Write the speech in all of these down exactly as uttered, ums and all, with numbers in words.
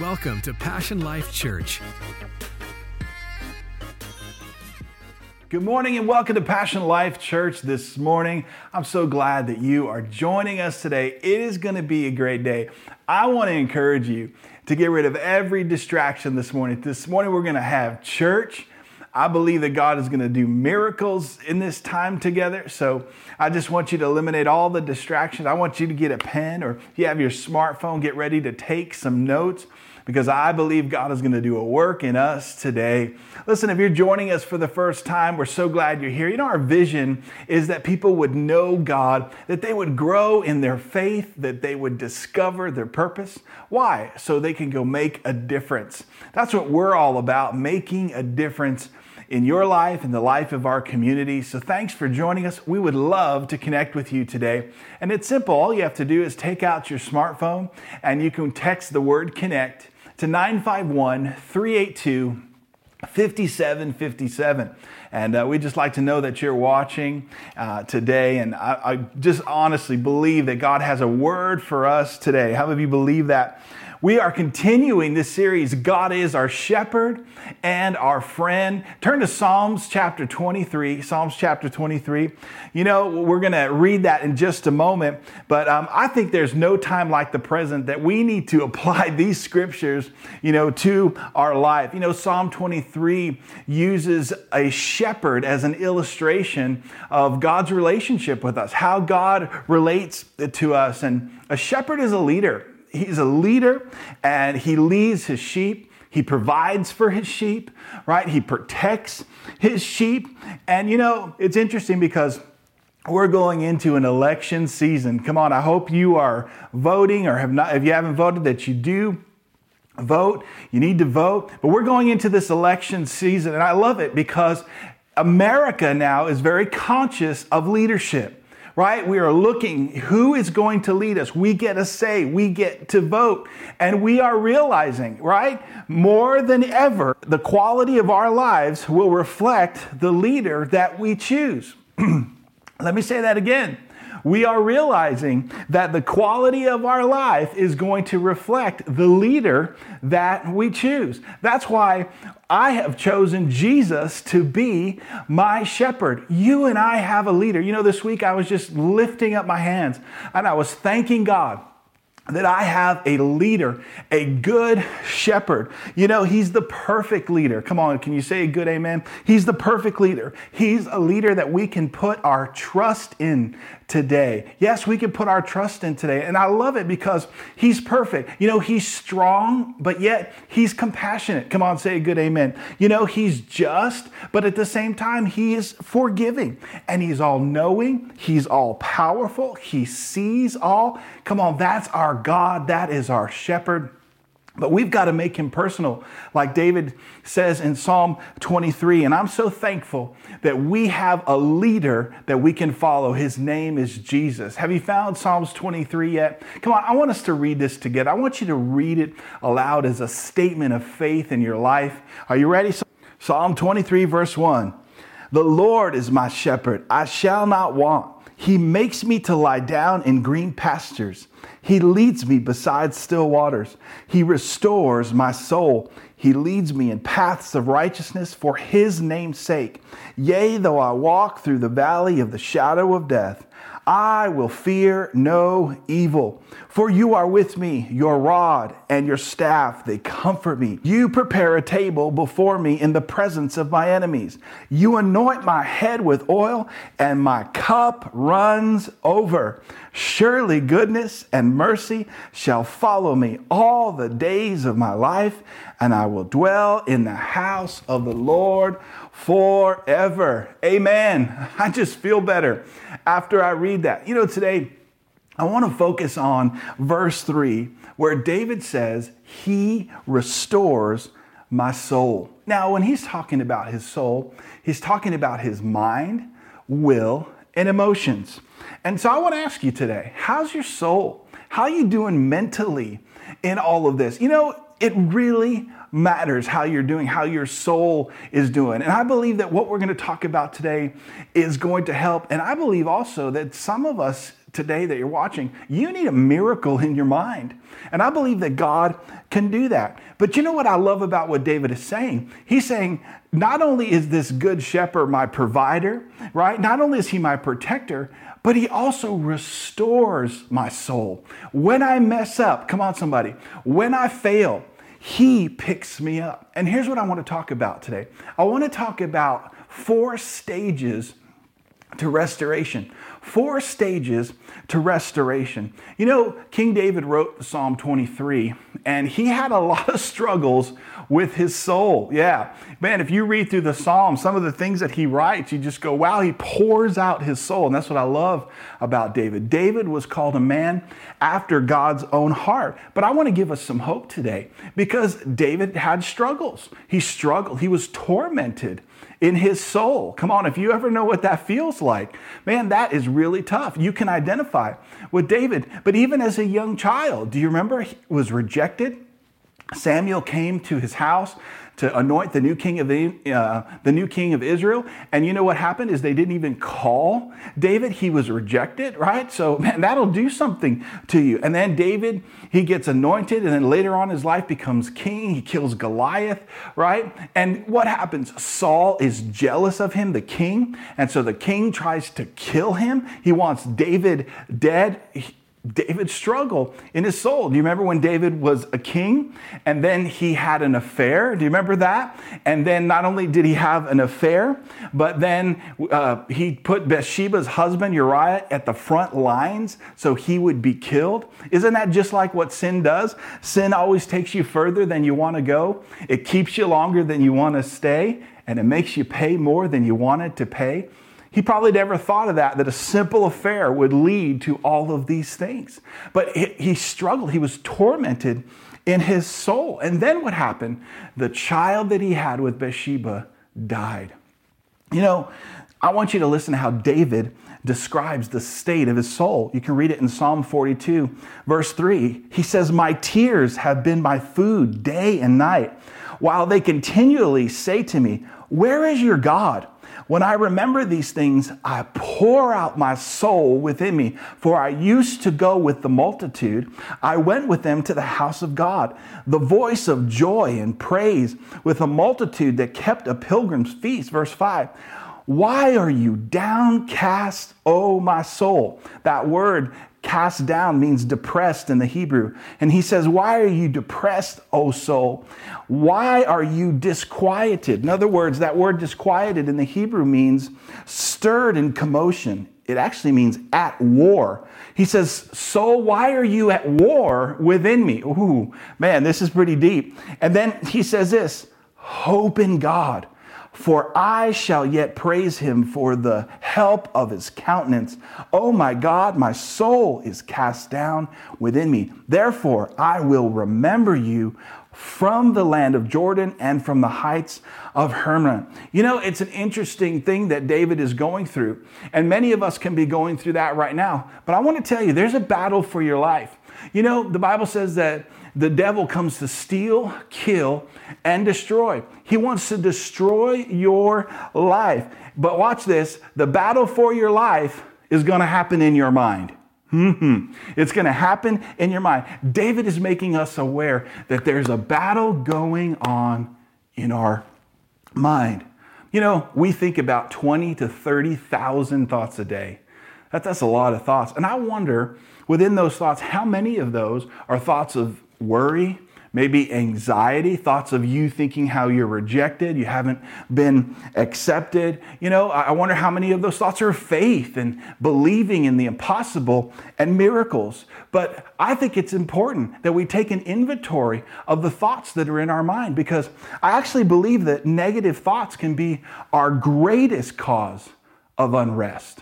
Welcome to Passion Life Church. Good morning and welcome to Passion Life Church this morning. I'm so glad that you are joining us today. It is going to be a great day. I want to encourage you to get rid of every distraction this morning. This morning we're going to have church. I believe that God is going to do miracles in this time together. So I just want you to eliminate all the distractions. I want you to get a pen, or if you have your smartphone, get ready to take some notes, because I believe God is going to do a work in us today. Listen, if you're joining us for the first time, we're so glad you're here. You know, our vision is that people would know God, that they would grow in their faith, that they would discover their purpose. Why? So they can go make a difference. That's what we're all about, making a difference in your life, in the life of our community. So thanks for joining us. We would love to connect with you today. And it's simple. All you have to do is take out your smartphone and you can text the word connect to nine five one, three eight two, five seven five seven. And uh, we'd just like to know that you're watching uh, today. And I, I just honestly believe that God has a word for us today. How many of you believe that? We are continuing this series, God is our shepherd and our friend. Turn to Psalms chapter twenty-three, Psalms chapter twenty-three. You know, we're going to read that in just a moment, but um, I think there's no time like the present that we need to apply these scriptures, you know, to our life. You know, Psalm twenty-three uses a shepherd as an illustration of God's relationship with us, how God relates to us. And a shepherd is a leader. He's a leader and he leads his sheep. He provides for his sheep, right? He protects his sheep. And you know, it's interesting because we're going into an election season. Come on, I hope you are voting, or have not, if you haven't voted, that you do vote. You need to vote. But we're going into this election season, and I love it because America now is very conscious of leadership. Right? We are looking who is going to lead us. We get a say, we get to vote. And we are realizing, right, more than ever, the quality of our lives will reflect the leader that we choose. Let me say that again. We are realizing that the quality of our life is going to reflect the leader that we choose. That's why I have chosen Jesus to be my shepherd. You and I have a leader. You know, this week I was just lifting up my hands and I was thanking God that I have a leader, a good shepherd. You know, he's the perfect leader. Come on, can you say a good amen? He's the perfect leader. He's a leader that we can put our trust in today. Yes, we can put our trust in today. And I love it because he's perfect. You know, he's strong, but yet he's compassionate. Come on, say a good amen. You know, he's just, but at the same time, he is forgiving. And he's all-knowing. He's all-powerful. He sees all. Come on, that's our God, that is our shepherd. But we've got to make him personal, like David says in Psalm twenty-three. And I'm so thankful that we have a leader that we can follow. His name is Jesus. Have you found Psalms twenty-three yet? Come on, I want us to read this together. I want you to read it aloud as a statement of faith in your life. Are you ready? Psalm twenty-three, verse one. The Lord is my shepherd, I shall not want. He makes me to lie down in green pastures. He leads me beside still waters. He restores my soul. He leads me in paths of righteousness for his name's sake. Yea, though I walk through the valley of the shadow of death, I will fear no evil. For you are with me, your rod and your staff, they comfort me. You prepare a table before me in the presence of my enemies. You anoint my head with oil, and my cup runs over. Surely goodness and mercy shall follow me all the days of my life, and I will dwell in the house of the Lord forever. Amen. I just feel better after I read that. You know, today I want to focus on verse three, where David says, he restores my soul. Now, when he's talking about his soul, he's talking about his mind, will, and emotions. And so I want to ask you today, how's your soul? How are you doing mentally in all of this? You know, it really matters how you're doing, how your soul is doing. And I believe that what we're going to talk about today is going to help. And I believe also that some of us today that you're watching, you need a miracle in your mind. And I believe that God can do that. But you know what I love about what David is saying? He's saying, not only is this good shepherd my provider, right? Not only is he my protector, but he also restores my soul. When I mess up, come on somebody, when I fail, he picks me up. And here's what I want to talk about today. I want to talk about four stages to restoration. Four stages to restoration. You know, King David wrote Psalm twenty-three, and he had a lot of struggles with his soul. Yeah, man, if you read through the Psalms, some of the things that he writes, you just go, wow, he pours out his soul. And that's what I love about David. David was called a man after God's own heart. But I want to give us some hope today, because David had struggles. He struggled. He was tormented in his soul. Come on, if you ever know what that feels like, man, that is really tough. You can identify with David. But even as a young child, do you remember he was rejected? Samuel came to his house to anoint the new king of uh, the new king of Israel, and you know what happened is they didn't even call David. He was rejected, right? So man, that'll do something to you. And then David, he gets anointed, and then later on in his life becomes king. He kills Goliath, right? And what happens? Saul is jealous of him, the king, and so the king tries to kill him. He wants David dead. He, David struggled in his soul. Do you remember when David was a king and then he had an affair? Do you remember that? And then not only did he have an affair, but then uh, he put Bathsheba's husband Uriah at the front lines so he would be killed. Isn't that just like what sin does? Sin always takes you further than you want to go. It keeps you longer than you want to stay, and it makes you pay more than you wanted to pay. He probably never thought of that, that a simple affair would lead to all of these things. But he struggled. He was tormented in his soul. And then what happened? The child that he had with Bathsheba died. You know, I want you to listen to how David describes the state of his soul. You can read it in Psalm forty-two, verse three. He says, "My tears have been my food day and night, while they continually say to me, 'Where is your God?' When I remember these things, I pour out my soul within me, for I used to go with the multitude. I went with them to the house of God, the voice of joy and praise, with a multitude that kept a pilgrim's feast." Verse five. "Why are you downcast, O my soul?" That word cast down means depressed in the Hebrew. And he says, "Why are you depressed, O soul? Why are you disquieted?" In other words, that word disquieted in the Hebrew means stirred in commotion. It actually means at war. He says, "Soul, why are you at war within me?" Ooh, man, this is pretty deep. And then he says this, "Hope in God, for I shall yet praise him for the help of his countenance. Oh my God, my soul is cast down within me. Therefore, I will remember you from the land of Jordan and from the heights of Hermon." You know, it's an interesting thing that David is going through. And many of us can be going through that right now. But I want to tell you, there's a battle for your life. You know, the Bible says that the devil comes to steal, kill, and destroy. He wants to destroy your life. But watch this. The battle for your life is going to happen in your mind. Mm-hmm. It's going to happen in your mind. David is making us aware that there's a battle going on in our mind. You know, we think about twenty to thirty thousand thoughts a day. That, that's a lot of thoughts. And I wonder, within those thoughts, how many of those are thoughts of worry, maybe anxiety, thoughts of you thinking how you're rejected, you haven't been accepted. You know, I wonder how many of those thoughts are faith and believing in the impossible and miracles. But I think it's important that we take an inventory of the thoughts that are in our mind, because I actually believe that negative thoughts can be our greatest cause of unrest.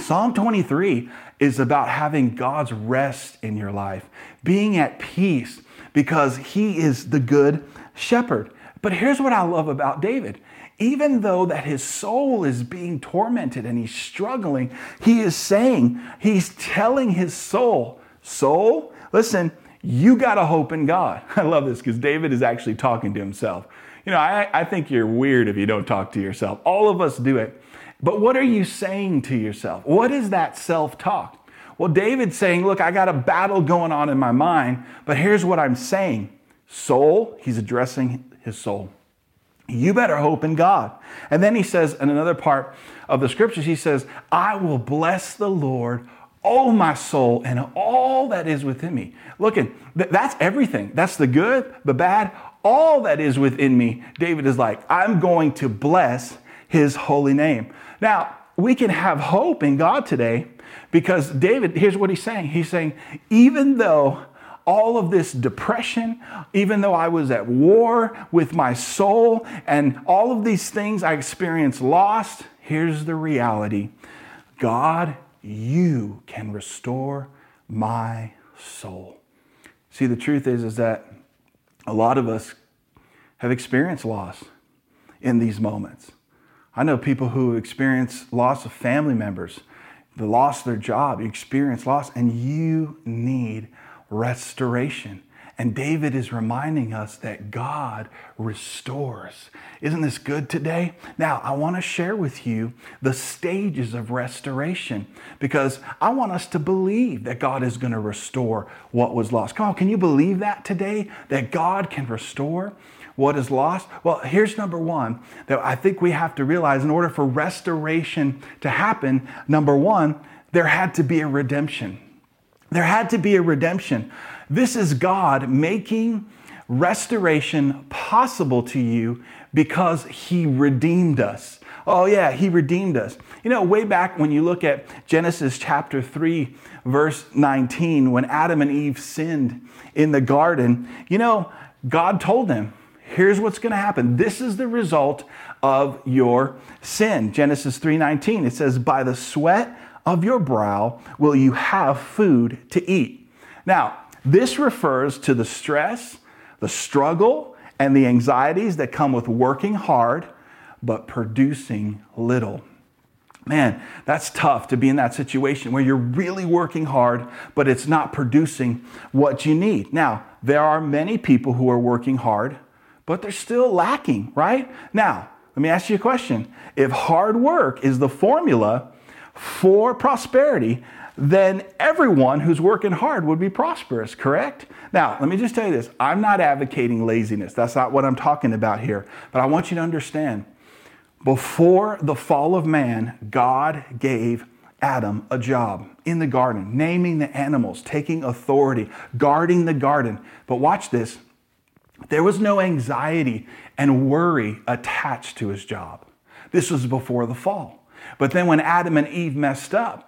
Psalm twenty-three is about having God's rest in your life, being at peace because he is the good shepherd. But here's what I love about David. Even though that his soul is being tormented and he's struggling, he is saying, he's telling his soul, soul, listen, you got to hope in God. I love this because David is actually talking to himself. You know, I, I think you're weird if you don't talk to yourself. All of us do it. But what are you saying to yourself? What is that self-talk? Well, David's saying, look, I got a battle going on in my mind, but here's what I'm saying. Soul, he's addressing his soul. You better hope in God. And then he says in another part of the scriptures, he says, I will bless the Lord, oh my soul, and all that is within me. Look, that's everything. That's the good, the bad, all that is within me. David is like, I'm going to bless his holy name. Now, we can have hope in God today because David, here's what he's saying. He's saying, even though all of this depression, even though I was at war with my soul and all of these things I experienced lost, here's the reality. God, you can restore my soul. See, the truth is, is that a lot of us have experienced loss in these moments. I know people who experience loss of family members, the loss of their job, experience loss, and you need restoration. And David is reminding us that God restores. Isn't this good today? Now, I want to share with you the stages of restoration because I want us to believe that God is going to restore what was lost. Come on, can you believe that today? That God can restore what is lost? Well, here's number one that I think we have to realize in order for restoration to happen. Number one, there had to be a redemption. There had to be a redemption. This is God making restoration possible to you because he redeemed us. Oh yeah, he redeemed us. You know, way back when you look at Genesis chapter three, verse nineteen, when Adam and Eve sinned in the garden, you know, God told them, here's what's going to happen. This is the result of your sin. Genesis three nineteen, it says, by the sweat of your brow will you have food to eat. Now, this refers to the stress, the struggle, and the anxieties that come with working hard, but producing little. Man, that's tough to be in that situation where you're really working hard, but it's not producing what you need. Now, there are many people who are working hard, but they're still lacking, right? Now, let me ask you a question. If hard work is the formula for prosperity, then everyone who's working hard would be prosperous, correct? Now, let me just tell you this. I'm not advocating laziness. That's not what I'm talking about here. But I want you to understand, before the fall of man, God gave Adam a job in the garden, naming the animals, taking authority, guarding the garden. But watch this. There was no anxiety and worry attached to his job. This was before the fall. But then when Adam and Eve messed up,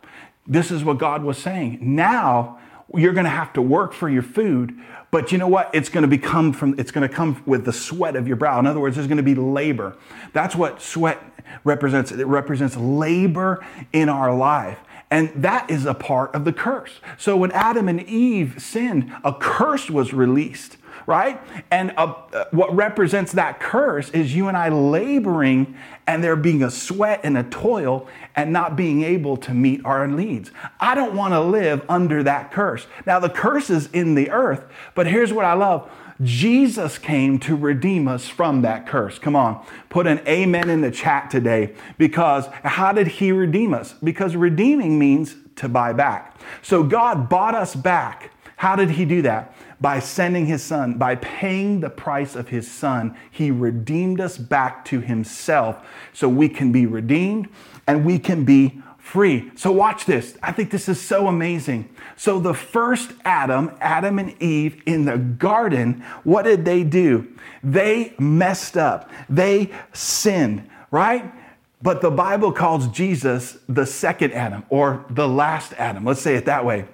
this is what God was saying. Now you're going to have to work for your food, but you know what? It's going to become from, it's going to come with the sweat of your brow. In other words, there's going to be labor. That's what sweat represents. It represents labor in our life. And that is a part of the curse. So when Adam and Eve sinned, a curse was released, right? And a, uh, what represents that curse is you and I laboring and there being a sweat and a toil and not being able to meet our needs. I don't want to live under that curse. Now, the curse is in the earth, but here's what I love. Jesus came to redeem us from that curse. Come on, put an amen in the chat today, because how did he redeem us? Because redeeming means to buy back. So God bought us back. How did he do that? By sending his son, by paying the price of his son. He redeemed us back to himself so we can be redeemed and we can be free. So watch this. I think this is so amazing. So the first Adam, Adam and Eve in the garden, what did they do? They messed up. They sinned, right? But the Bible calls Jesus the second Adam, or the last Adam. Let's say it that way.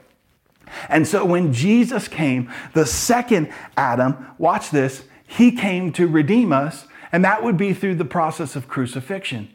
And so when Jesus came, the second Adam, watch this, he came to redeem us, and that would be through the process of crucifixion.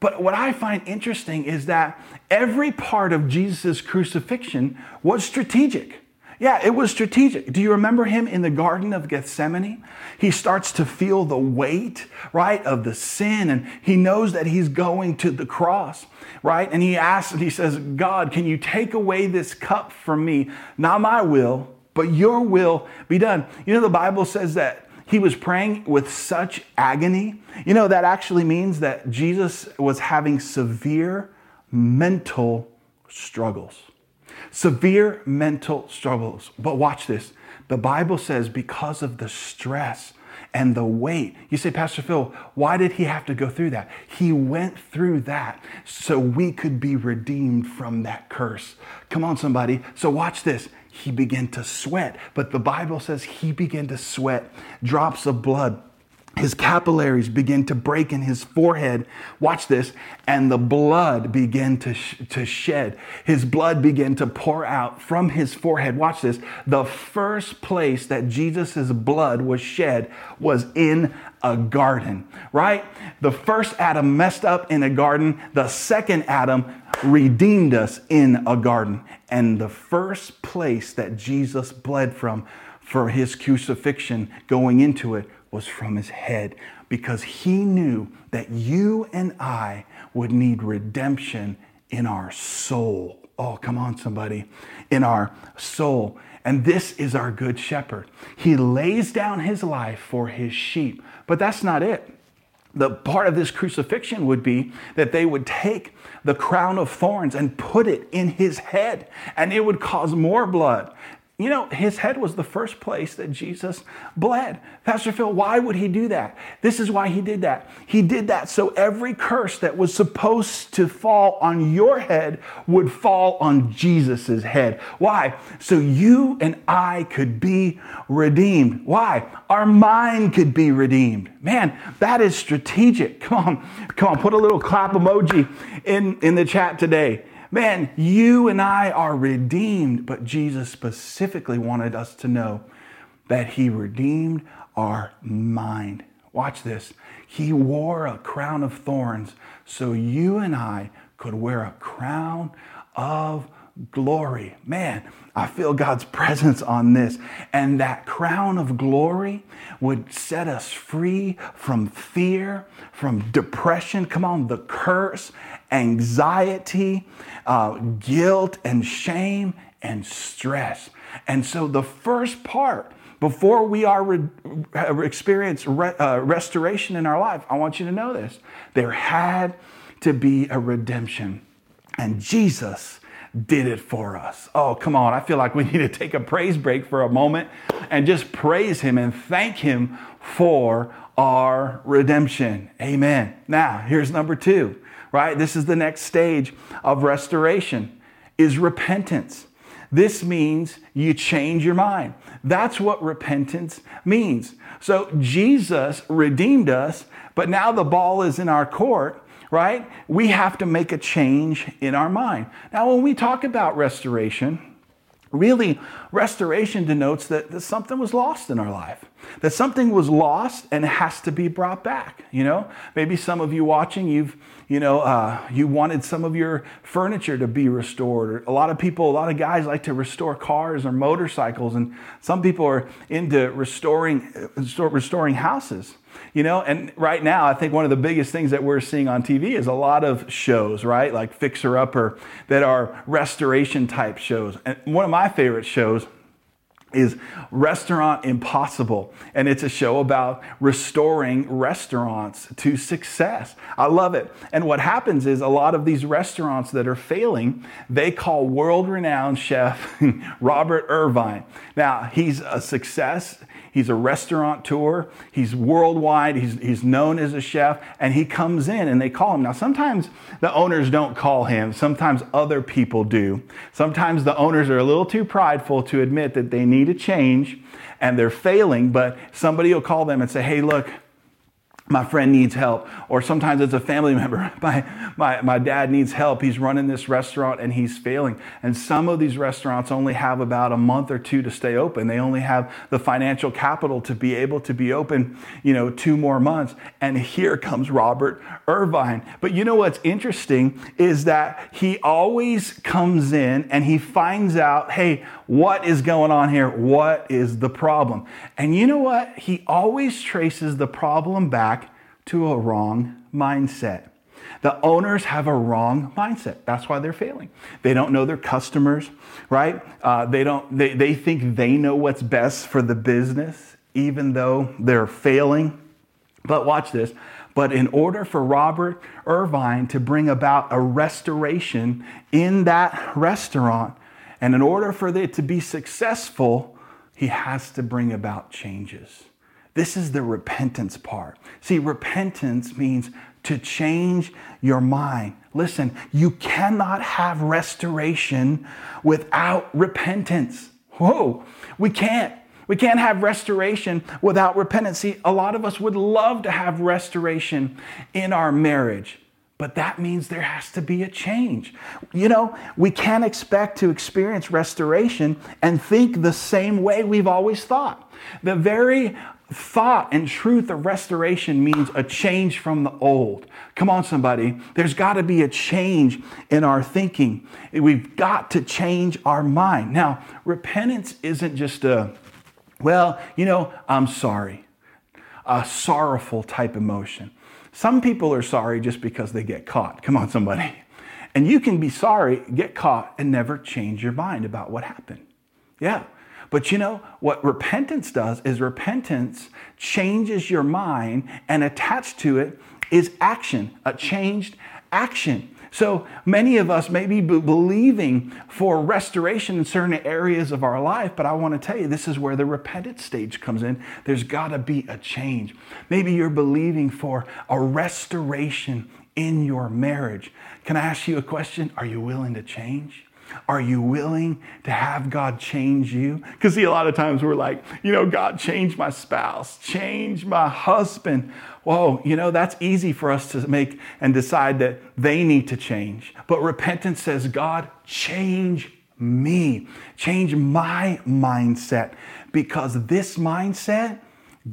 But what I find interesting is that every part of Jesus' crucifixion was strategic. Yeah, it was strategic. Do you remember him in the Garden of Gethsemane? He starts to feel the weight, right, of the sin, and he knows that he's going to the cross, right? And he asks, and he says, God, can you take away this cup from me? Not my will, but your will be done. You know, the Bible says that he was praying with such agony. You know, that actually means that Jesus was having severe mental struggles. severe mental struggles. But watch this. The Bible says because of the stress and the weight. You say, Pastor Phil, why did he have to go through that? He went through that so we could be redeemed from that curse. Come on, somebody. So watch this. He began to sweat, but the Bible says he began to sweat drops of blood. His capillaries begin to break in his forehead. Watch this. And the blood began to, sh- to shed. His blood began to pour out from his forehead. Watch this. The first place that Jesus's blood was shed was in a garden, right? The first Adam messed up in a garden. The second Adam redeemed us in a garden. And the first place that Jesus bled from for his crucifixion going into it was from his head, because he knew that you and I would need redemption in our soul. Oh, come on, somebody, in our soul. And this is our good shepherd. He lays down his life for his sheep, but that's not it. The part of this crucifixion would be that they would take the crown of thorns and put it in his head, and it would cause more blood. You know, his head was the first place that Jesus bled. Pastor Phil, why would he do that? This is why he did that. He did that so every curse that was supposed to fall on your head would fall on Jesus's head. Why? So you and I could be redeemed. Why? Our mind could be redeemed. Man, that is strategic. Come on, come on, put a little clap emoji in, in the chat today. Man, you and I are redeemed, but Jesus specifically wanted us to know that he redeemed our mind. Watch this. He wore a crown of thorns so you and I could wear a crown of glory. Man, I feel God's presence on this. And that crown of glory would set us free from fear, from depression. Come on, the curse, anxiety, uh, guilt and shame and stress. And so the first part before we are re- experience re- uh, restoration in our life, I want you to know this. There had to be a redemption, and Jesus did it for us. Oh, come on. I feel like we need to take a praise break for a moment and just praise him and thank him for our redemption. Amen. Now, here's number two, right? This is the next stage of restoration, is repentance. This means you change your mind. That's what repentance means. So Jesus redeemed us, but now the ball is in our court. Right? We have to make a change in our mind. Now, when we talk about restoration, really, restoration denotes that, that something was lost in our life, that something was lost and has to be brought back. You know, maybe some of you watching, you've, you know, uh, you wanted some of your furniture to be restored. Or a lot of people, a lot of guys like to restore cars or motorcycles, and some people are into restoring, restoring houses. You know, and right now, I think one of the biggest things that we're seeing on T V is a lot of shows, right? Like Fixer Upper, that are restoration type shows. And one of my favorite shows is Restaurant Impossible. And it's a show about restoring restaurants to success. I love it. And what happens is a lot of these restaurants that are failing, they call world-renowned chef Robert Irvine. Now, he's a success. He's a restaurateur. He's worldwide. He's, he's known as a chef. And he comes in and they call him. Now, sometimes the owners don't call him. Sometimes other people do. Sometimes the owners are a little too prideful to admit that they need a change and they're failing. But somebody will call them and say, hey, look, my friend needs help. Or sometimes it's a family member. My, my, my dad needs help. He's running this restaurant and he's failing. And some of these restaurants only have about a month or two to stay open. They only have the financial capital to be able to be open, you know, two more months. And here comes Robert Irvine. But you know what's interesting is that he always comes in and he finds out, hey, what is going on here? What is the problem? And you know what? He always traces the problem back to a wrong mindset. The owners have a wrong mindset. That's why they're failing. They don't know their customers, right? Uh, they don't. They, they think they know what's best for the business, even though they're failing. But watch this. But in order for Robert Irvine to bring about a restoration in that restaurant, And in order for it to be successful, he has to bring about changes. This is the repentance part. See, repentance means to change your mind. Listen, you cannot have restoration without repentance. Whoa, we can't. We can't have restoration without repentance. See, a lot of us would love to have restoration in our marriage, but that means there has to be a change. You know, we can't expect to experience restoration and think the same way we've always thought. The very thought and truth of restoration means a change from the old. Come on, somebody. There's got to be a change in our thinking. We've got to change our mind. Now, repentance isn't just a, well, you know, I'm sorry, a sorrowful type emotion. Some people are sorry just because they get caught. Come on, somebody. And you can be sorry, get caught, and never change your mind about what happened. Yeah. But you know, what repentance does is repentance changes your mind, and attached to it is action, a changed action. So many of us may be believing for restoration in certain areas of our life, but I want to tell you, this is where the repentance stage comes in. There's got to be a change. Maybe you're believing for a restoration in your marriage. Can I ask you a question? Are you willing to change? Are you willing to have God change you? Because see, a lot of times we're like, you know, God, change my spouse, change my husband. Whoa, you know, that's easy for us to make and decide that they need to change. But repentance says, God, change me, change my mindset, because this mindset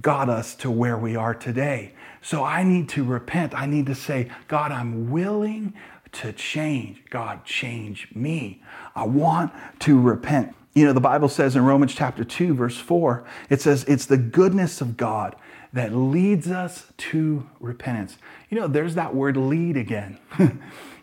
got us to where we are today. So I need to repent. I need to say, God, I'm willing to change. God, change me. I want to repent. You know, the Bible says in Romans chapter two, verse four, it says, it's the goodness of God that leads us to repentance. You know, there's that word lead again.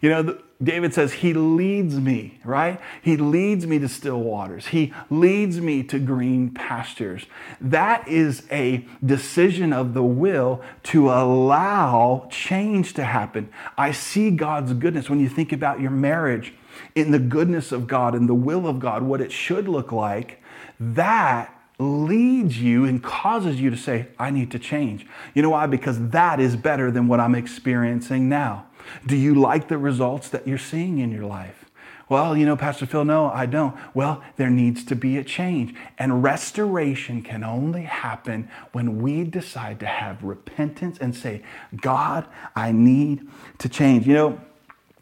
You know, the, David says, he leads me, right? He leads me to still waters. He leads me to green pastures. That is a decision of the will to allow change to happen. I see God's goodness when you think about your marriage in the goodness of God and the will of God, what it should look like. That leads you and causes you to say, I need to change. You know why? Because that is better than what I'm experiencing now. Do you like the results that you're seeing in your life? Well, you know, Pastor Phil, no, I don't. Well, there needs to be a change. And restoration can only happen when we decide to have repentance and say, God, I need to change. You know,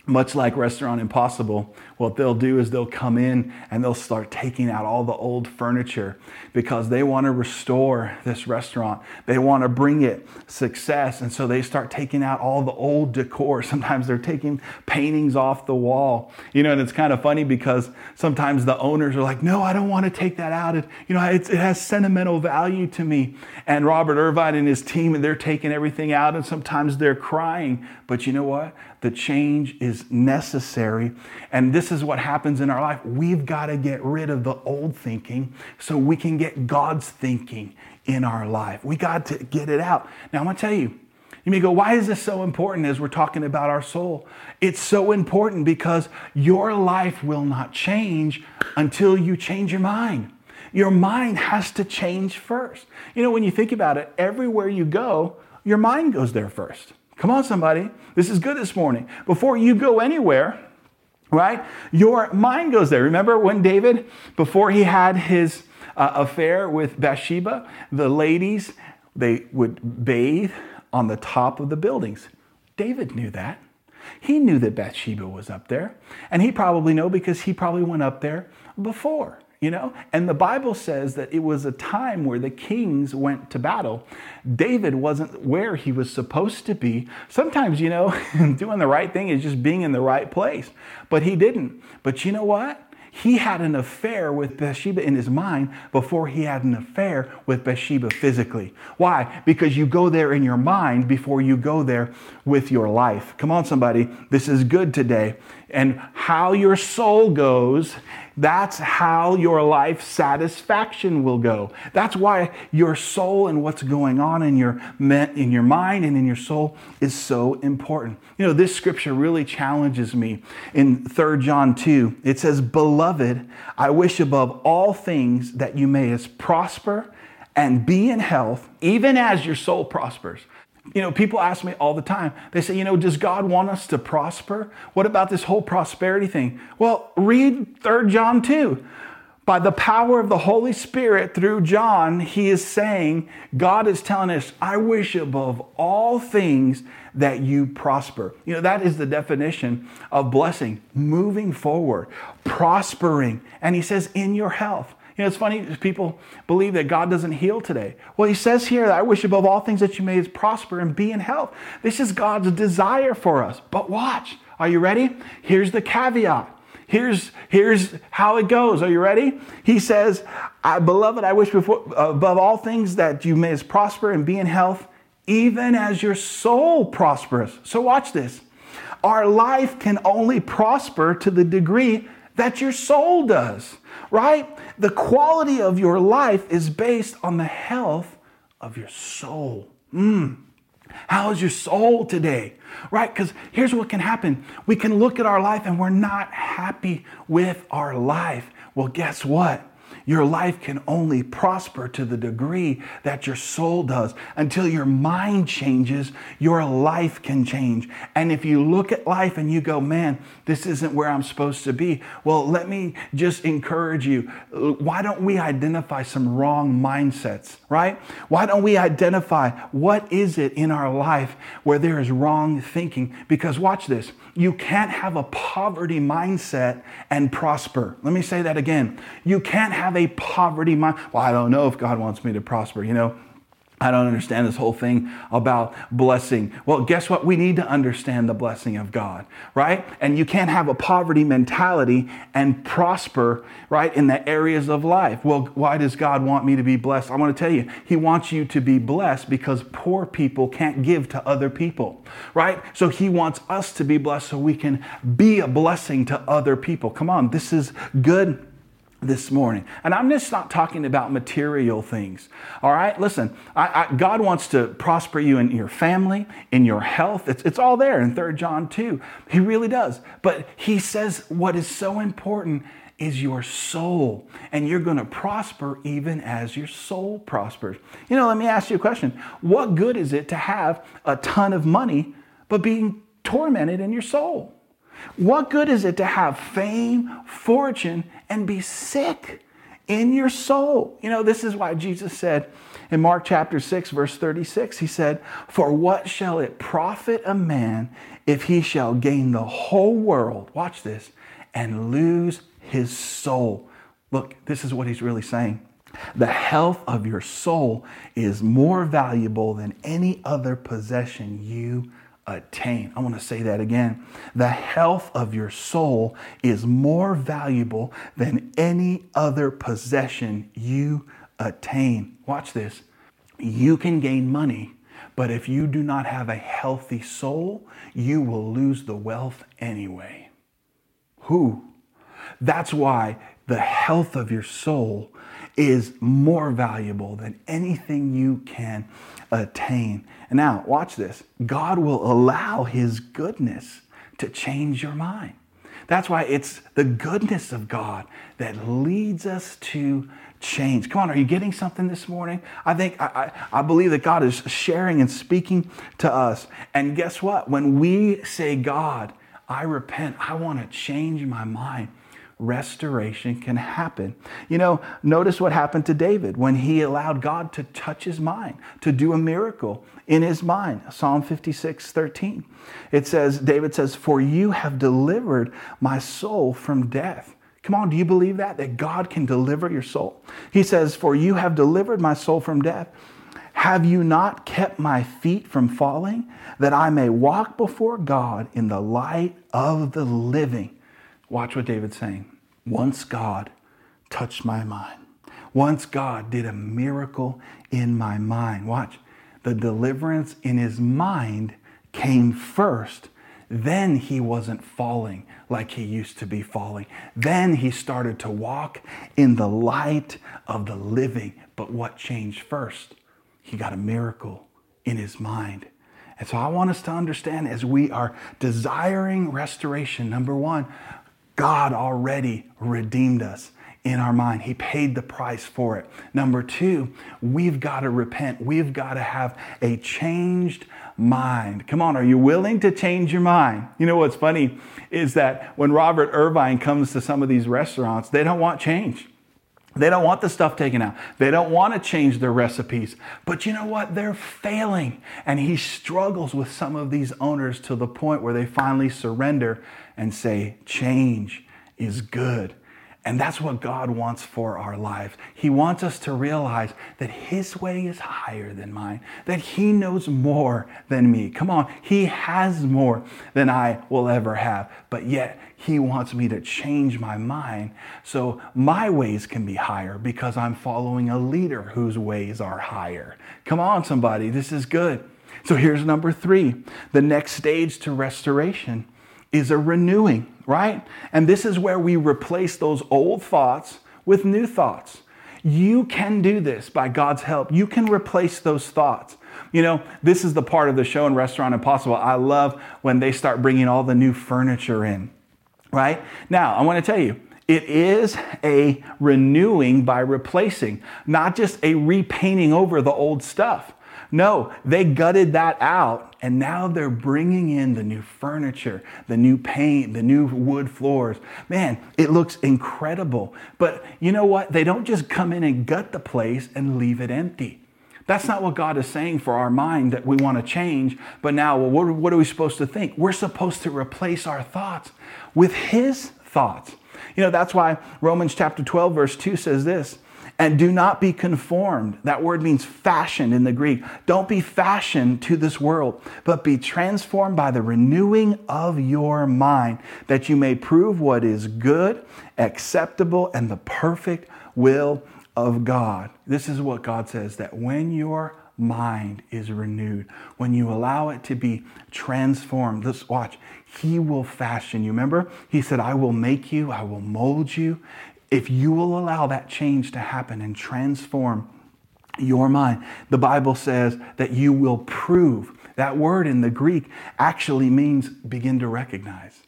much like Restaurant Impossible, what they'll do is they'll come in and they'll start taking out all the old furniture because they want to restore this restaurant. They want to bring it success. And so they start taking out all the old decor. Sometimes they're taking paintings off the wall. You know, and it's kind of funny because sometimes the owners are like, no, I don't want to take that out. It, you know, it's, it has sentimental value to me. And Robert Irvine and his team, and they're taking everything out. And sometimes they're crying. But you know what? The change is necessary. And this is what happens in our life. We've got to get rid of the old thinking so we can get God's thinking in our life. We got to get it out. Now, I'm going to tell you, you may go, why is this so important as we're talking about our soul? It's so important because your life will not change until you change your mind. Your mind has to change first. You know, when you think about it, everywhere you go, your mind goes there first. Come on, somebody. This is good this morning. Before you go anywhere, right, your mind goes there. Remember when David, before he had his uh, affair with Bathsheba, the ladies, they would bathe on the top of the buildings. David knew that. He knew that Bathsheba was up there. And he probably knew because he probably went up there before. You know, and the Bible says that it was a time where the kings went to battle. David wasn't where he was supposed to be. Sometimes, you know, doing the right thing is just being in the right place, but he didn't. But you know what? He had an affair with Bathsheba in his mind before he had an affair with Bathsheba physically. Why? Because you go there in your mind before you go there with your life. Come on, somebody. This is good today. And how your soul goes That's how your life satisfaction will go. That's why your soul and what's going on in your in your mind and in your soul is so important. You know, this scripture really challenges me. In Third John two, it says, "Beloved, I wish above all things that you may as prosper and be in health, even as your soul prospers." You know, people ask me all the time, they say, you know, does God want us to prosper? What about this whole prosperity thing? Well, read Third John two. By the power of the Holy Spirit through John, he is saying, God is telling us, I wish above all things that you prosper. You know, that is the definition of blessing, moving forward, prospering. And he says, in your health. You know, it's funny, people believe that God doesn't heal today. Well, he says here, I wish above all things that you may prosper and be in health. This is God's desire for us. But watch, are you ready? Here's the caveat. Here's, here's how it goes. Are you ready? He says, I, beloved, I wish before, above all things that you may prosper and be in health, even as your soul prospers. So watch this. Our life can only prosper to the degree that your soul does, right? The quality of your life is based on the health of your soul. Mm. How is your soul today, right? Because here's what can happen. We can look at our life and we're not happy with our life. Well, guess what? Your life can only prosper to the degree that your soul does. Until your mind changes, your life can change. And if you look at life and you go, man, this isn't where I'm supposed to be. Well, let me just encourage you. Why don't we identify some wrong mindsets, right? Why don't we identify what is it in our life where there is wrong thinking? Because watch this. You can't have a poverty mindset and prosper. Let me say that again. You can't have a poverty mind. Well, I don't know if God wants me to prosper, you know. I don't understand this whole thing about blessing. Well, guess what? We need to understand the blessing of God, right? And you can't have a poverty mentality and prosper, right, in the areas of life. Well, why does God want me to be blessed? I want to tell you, he wants you to be blessed because poor people can't give to other people, right? So he wants us to be blessed so we can be a blessing to other people. Come on, this is good this morning. And I'm just not talking about material things. All right, listen, I, I, God wants to prosper you in your family, in your health. It's, it's all there in Third John two. He really does. But he says what is so important is your soul. And you're going to prosper even as your soul prospers. You know, let me ask you a question. What good is it to have a ton of money, but being tormented in your soul? What good is it to have fame, fortune, and be sick in your soul? You know, this is why Jesus said in Mark chapter six, verse thirty-six, he said, "For what shall it profit a man if he shall gain the whole world," watch this, "and lose his soul?" Look, this is what he's really saying. The health of your soul is more valuable than any other possession you attain. I want to say that again. The health of your soul is more valuable than any other possession you attain. Watch this. You can gain money, but if you do not have a healthy soul, you will lose the wealth anyway. Who? That's why the health of your soul is more valuable than anything you can attain. And now, watch this. God will allow his goodness to change your mind. That's why it's the goodness of God that leads us to change. Come on, are you getting something this morning? I think, I, I, I believe that God is sharing and speaking to us. And guess what? When we say, God, I repent, I want to change my mind, restoration can happen. You know, notice what happened to David when he allowed God to touch his mind, to do a miracle in his mind. Psalm fifty-six, thirteen. It says, David says, "For you have delivered my soul from death." Come on, do you believe that? That God can deliver your soul? He says, "For you have delivered my soul from death. Have you not kept my feet from falling, that I may walk before God in the light of the living?" Watch what David's saying. Once God touched my mind. Once God did a miracle in my mind. Watch. The deliverance in his mind came first, Then he wasn't falling like he used to be falling. Then he started to walk in the light of the living. But what changed first? He got a miracle in his mind. And so I want us to understand, as we are desiring restoration, number one, God already redeemed us in our mind. He paid the price for it. Number two, we've got to repent. We've got to have a changed mind. Come on, are you willing to change your mind? You know what's funny is that when Robert Irvine comes to some of these restaurants, they don't want change. They don't want the stuff taken out. They don't want to change their recipes. But you know what? They're failing. And he struggles with some of these owners to the point where they finally surrender and say, change is good. And that's what God wants for our lives. He wants us to realize that his way is higher than mine, that he knows more than me. Come on, he has more than I will ever have. But yet he wants me to change my mind so my ways can be higher, because I'm following a leader whose ways are higher. Come on, somebody, this is good. So here's number three. The next stage to restoration is a renewing, right? And this is where we replace those old thoughts with new thoughts. You can do this by God's help. You can replace those thoughts. You know, this is the part of the show in Restaurant Impossible I love, when they start bringing all the new furniture in, right? Now, I want to tell you, it is a renewing by replacing, not just a repainting over the old stuff. No, they gutted that out, and now they're bringing in the new furniture, the new paint, the new wood floors. Man, it looks incredible. But you know what? They don't just come in and gut the place and leave it empty. That's not what God is saying for our mind, that we want to change. But now, well, what, what are we supposed to think? We're supposed to replace our thoughts with his thoughts. You know, that's why Romans chapter twelve, verse two says this. And do not be conformed. That word means fashioned in the Greek. Don't be fashioned to this world, but be transformed by the renewing of your mind, that you may prove what is good, acceptable, and the perfect will of God. This is what God says, that when your mind is renewed, when you allow it to be transformed, let's watch, he will fashion you. Remember, he said, I will make you, I will mold you. If you will allow that change to happen and transform your mind, the Bible says that you will prove. That word in the Greek actually means begin to recognize.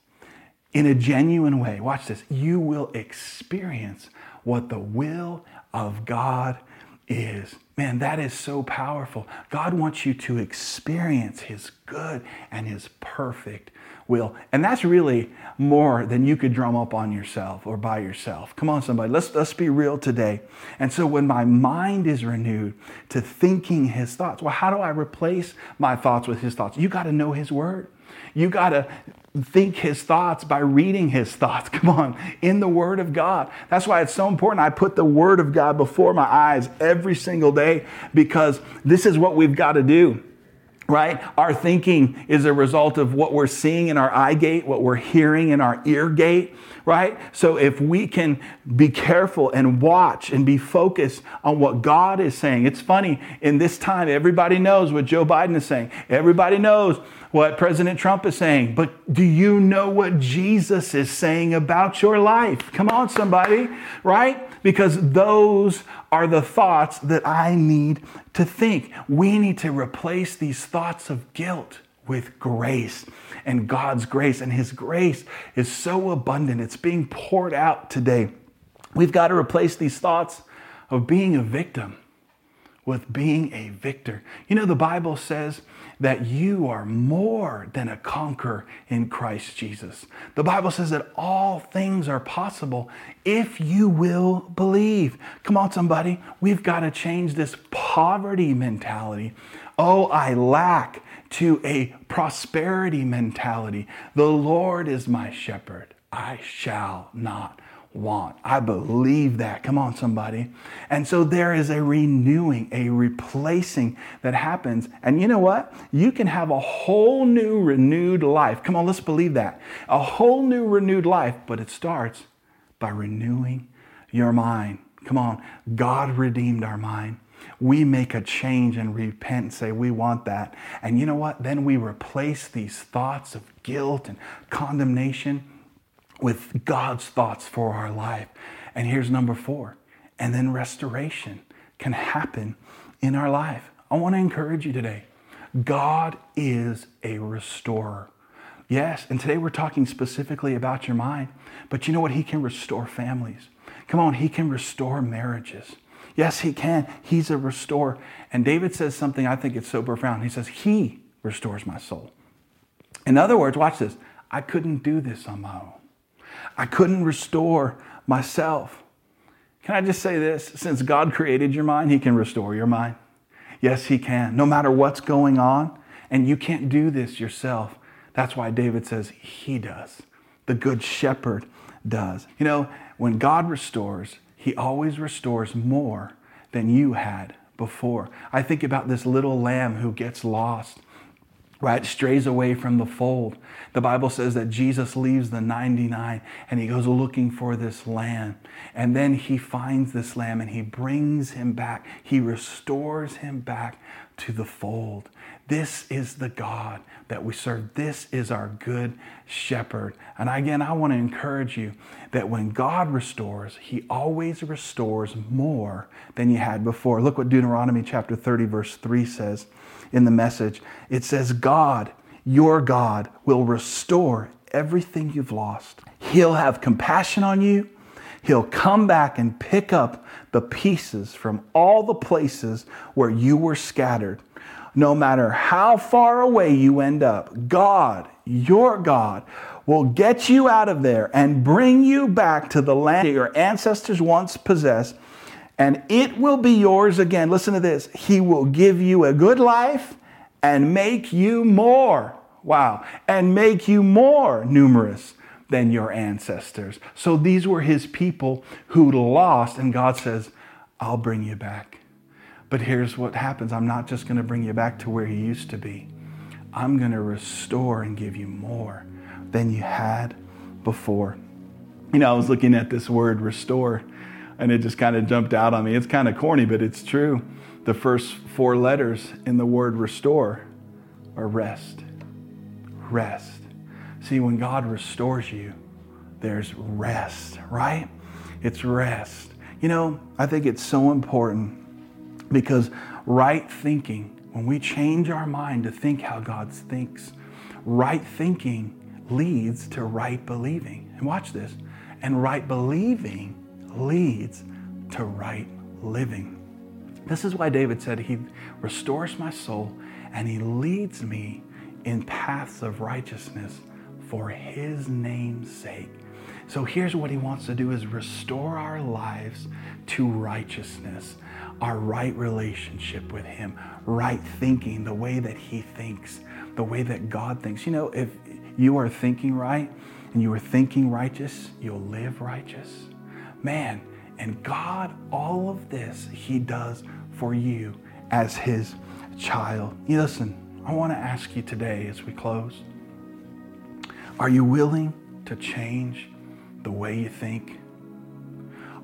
In a genuine way, watch this, you will experience what the will of God is. Man, that is so powerful. God wants you to experience his good and his perfect will. And that's really more than you could drum up on yourself or by yourself. Come on, somebody, let's, let's be real today. And so when my mind is renewed to thinking his thoughts, well, how do I replace my thoughts with his thoughts? You got to know his word. You got to think his thoughts by reading his thoughts. Come on, in the word of God. That's why it's so important. I put the word of God before my eyes every single day, because this is what we've got to do, right? Our thinking is a result of what we're seeing in our eye gate, what we're hearing in our ear gate, right? So if we can be careful and watch and be focused on what God is saying. It's funny, in this time, everybody knows what Joe Biden is saying. Everybody knows what President Trump is saying. But do you know what Jesus is saying about your life? Come on, somebody, right? Because those are the thoughts that I need to think. We need to replace these thoughts of guilt with grace, and God's grace. And his grace is so abundant. It's being poured out today. We've got to replace these thoughts of being a victim with being a victor. You know, the Bible says that you are more than a conqueror in Christ Jesus. The Bible says that all things are possible if you will believe. Come on, somebody. We've got to change this poverty mentality. Oh, I lack, to a prosperity mentality. The Lord is my shepherd. I shall not want. I believe that. Come on, somebody. And so there is a renewing, a replacing that happens. And you know what? You can have a whole new renewed life. Come on, let's believe that. A whole new renewed life, but it starts by renewing your mind. Come on. God redeemed our mind. we make a change and repent and say, we want that. And you know what? Then we replace these thoughts of guilt and condemnation with God's thoughts for our life. And here's number four. And then restoration can happen in our life. I want to encourage you today. God is a restorer. Yes, and today we're talking specifically about your mind. But you know what? He can restore families. Come on, he can restore marriages. Yes, he can. He's a restorer. And David says something I think it's so profound. He says, he restores my soul. In other words, watch this. I couldn't do this on my own. I couldn't restore myself. Can I just say this? Since God created your mind, he can restore your mind. Yes, he can. No matter what's going on, and you can't do this yourself. That's why David says he does. The good shepherd does. You know, when God restores, he always restores more than you had before. I think about this little lamb who gets lost, right? Strays away from the fold. The Bible says that Jesus leaves the ninety-nine and he goes looking for this lamb. And then he finds this lamb and he brings him back. He restores him back to the fold. This is the God that we serve. This is our good shepherd. And again, I want to encourage you that when God restores, he always restores more than you had before. Look what Deuteronomy chapter thirty, verse three says in the Message. It says, God, your God, will restore everything you've lost. He'll have compassion on you. He'll come back and pick up the pieces from all the places where you were scattered. No matter how far away you end up, God, your God, will get you out of there and bring you back to the land that your ancestors once possessed, and it will be yours again. Listen to this. He will give you a good life and make you more. Wow. And make you more numerous than your ancestors. So these were his people who lost, and God says, I'll bring you back. But here's what happens. I'm not just going to bring you back to where you used to be. I'm going to restore and give you more than you had before. You know, I was looking at this word restore, and it just kind of jumped out on me. It's kind of corny, but it's true. The first four letters in the word restore are rest. Rest. See, when God restores you, there's rest, right? It's rest. You know, I think it's so important. Because right thinking, when we change our mind to think how God thinks, right thinking leads to right believing. And watch this. And right believing leads to right living. This is why David said, he restores my soul and he leads me in paths of righteousness for his name's sake. So here's what he wants to do is restore our lives to righteousness, our right relationship with him, right thinking, the way that he thinks, the way that God thinks. You know, if you are thinking right and you are thinking righteous, you'll live righteous. Man, and God, all of this he does for you as his child. You listen, I want to ask you today as we close, are you willing to change the way you think?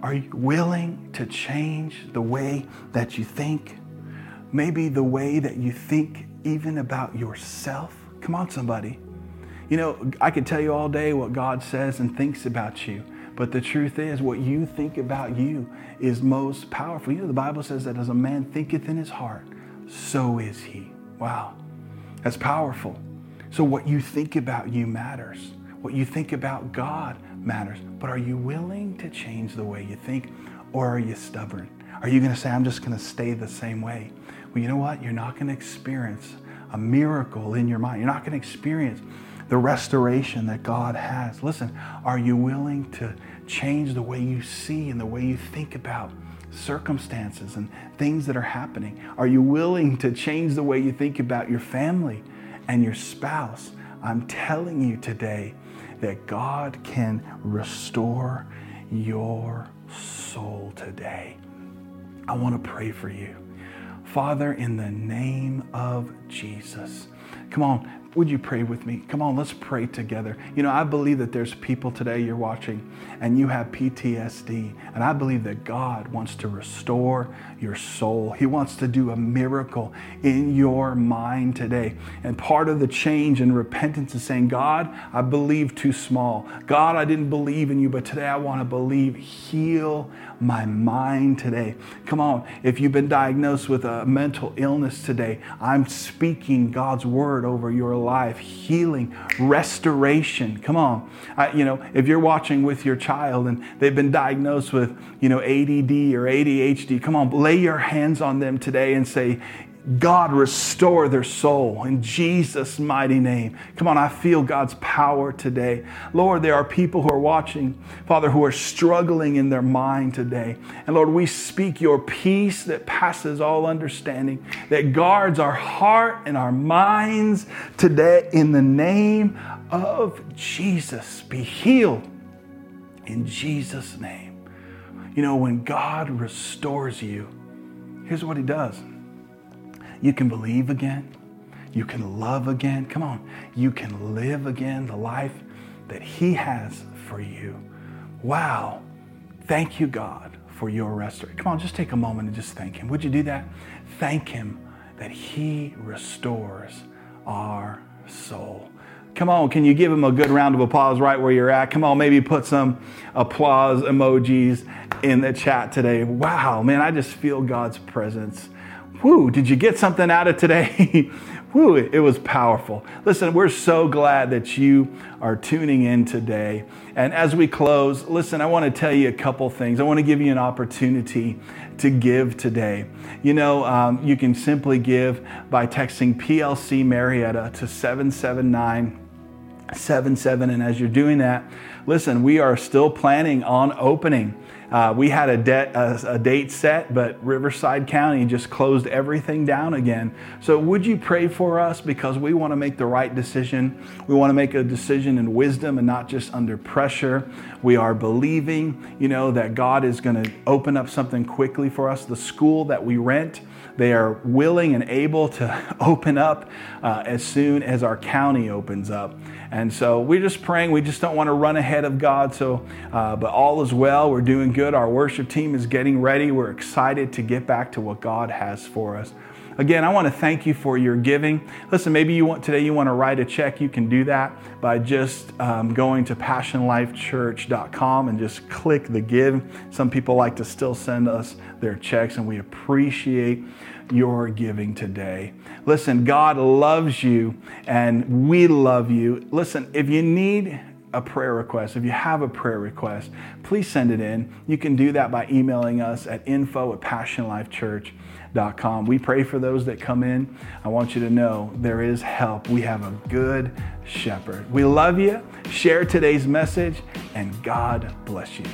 Are you willing to change the way that you think? Maybe the way that you think even about yourself? Come on, somebody. You know, I could tell you all day what God says and thinks about you, but the truth is what you think about you is most powerful. You know, the Bible says that as a man thinketh in his heart, so is he. Wow, that's powerful. So what you think about you matters. What you think about God matters. But are you willing to change the way you think, or are you stubborn? Are you going to say, I'm just going to stay the same way? Well, you know what? You're not going to experience a miracle in your mind. You're not going to experience the restoration that God has. Listen, are you willing to change the way you see and the way you think about circumstances and things that are happening? Are you willing to change the way you think about your family and your spouse? I'm telling you today, that God can restore your soul today. I want to pray for you. Father, in the name of Jesus, come on, Would you pray with me? Come on, let's pray together. You know, I believe that there's people today you're watching and you have P T S D. And I believe that God wants to restore your soul. He wants to do a miracle in your mind today. And part of the change and repentance is saying, God, I believe too small. God, I didn't believe in you, but today I want to believe. Heal my mind today. Come on, if you've been diagnosed with a mental illness today, I'm speaking God's word over your life. Life, healing, restoration. Come on. I, you know, if you're watching with your child and they've been diagnosed with, you know, A D D or A D H D, come on, lay your hands on them today and say, God, restore their soul in Jesus' mighty name. Come on, I feel God's power today. Lord, there are people who are watching, Father, who are struggling in their mind today. And Lord, we speak your peace that passes all understanding, that guards our heart and our minds today in the name of Jesus. Be healed in Jesus' name. You know, when God restores you, here's what he does. You can believe again. You can love again. Come on. You can live again the life that he has for you. Wow. Thank you, God, for your restoration. Come on, just take a moment and just thank him. Would you do that? Thank him that he restores our soul. Come on, can you give him a good round of applause right where you're at? Come on, maybe put some applause emojis in the chat today. Wow, man, I just feel God's presence. Whoo, did you get something out of today? Whoo, it was powerful. Listen, we're so glad that you are tuning in today. And as we close, listen, I want to tell you a couple things. I want to give you an opportunity to give today. You know, um, you can simply give by texting P L C Marietta to seven seven nine seven seven. And as you're doing that, listen, we are still planning on opening. Uh, we had a, de- a, a date set, but Riverside County just closed everything down again. So would you pray for us, because we want to make the right decision. We want to make a decision in wisdom and not just under pressure. We are believing, you know, that God is going to open up something quickly for us. The school that we rent, they are willing and able to open up uh, as soon as our county opens up. And so we're just praying. We just don't want to run ahead of God. So, uh, but all is well. We're doing good. Our worship team is getting ready. We're excited to get back to what God has for us. Again, I want to thank you for your giving. Listen, maybe you want today you want to write a check. You can do that by just um, going to passion life church dot com and just click the give. Some people like to still send us their checks, and we appreciate your giving today. Listen, God loves you, and we love you. Listen, if you need a prayer request, if you have a prayer request, please send it in. You can do that by emailing us at info at passion life church dot com. We pray for those that come in. I want you to know there is help. We have a good shepherd. We love you. Share today's message, and God bless you.